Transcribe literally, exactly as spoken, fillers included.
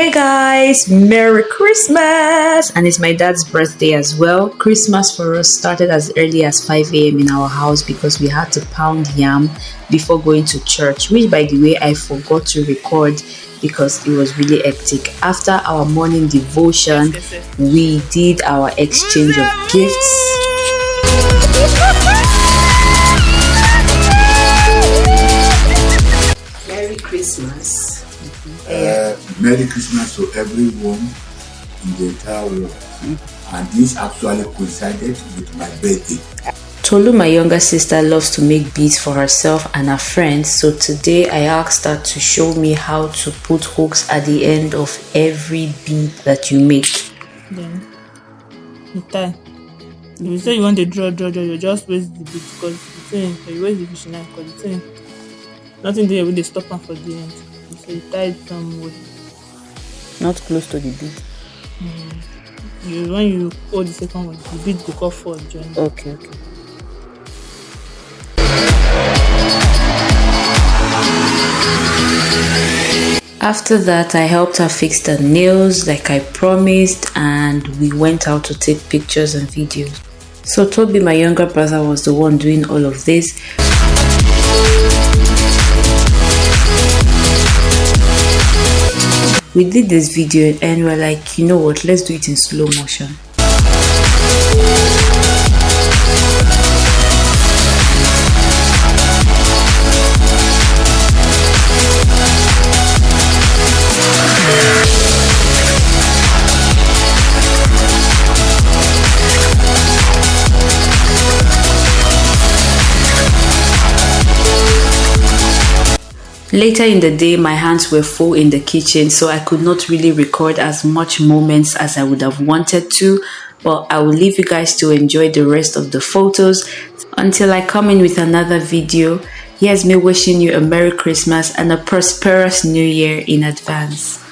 Hey guys, Merry Christmas! And it's my dad's birthday as well. Christmas for us started as early as five A M in our house because we had to pound yam before going to church, which by the way I forgot to record because it was really hectic. After our morning devotion, we did our exchange of gifts. Merry Christmas. Uh, Merry Christmas to everyone in the entire world, and this actually coincided with my birthday. Tolu, my younger sister, loves to make beads for herself and her friends, so today I asked her to show me how to put hooks at the end of every bead that you make. Then you tie. If you say you want to draw, draw, draw, you just waste the bead because it's the same. You waste the fishing line because it's the same. Nothing there with the stopper for the end. So you tie some wood. Not close to the bead. Mm. You, when you hold the second one, the bead will go forward. Join. Okay, okay. After that, I helped her fix the nails like I promised, and we went out to take pictures and videos. So Toby, my younger brother, was the one doing all of this. We did this video and we're like, you know what, let's do it in slow motion. Later in the day, my hands were full in the kitchen, so I could not really record as much moments as I would have wanted to, but I will leave you guys to enjoy the rest of the photos until I come in with another video. Here's me wishing you a Merry Christmas and a prosperous New Year in advance.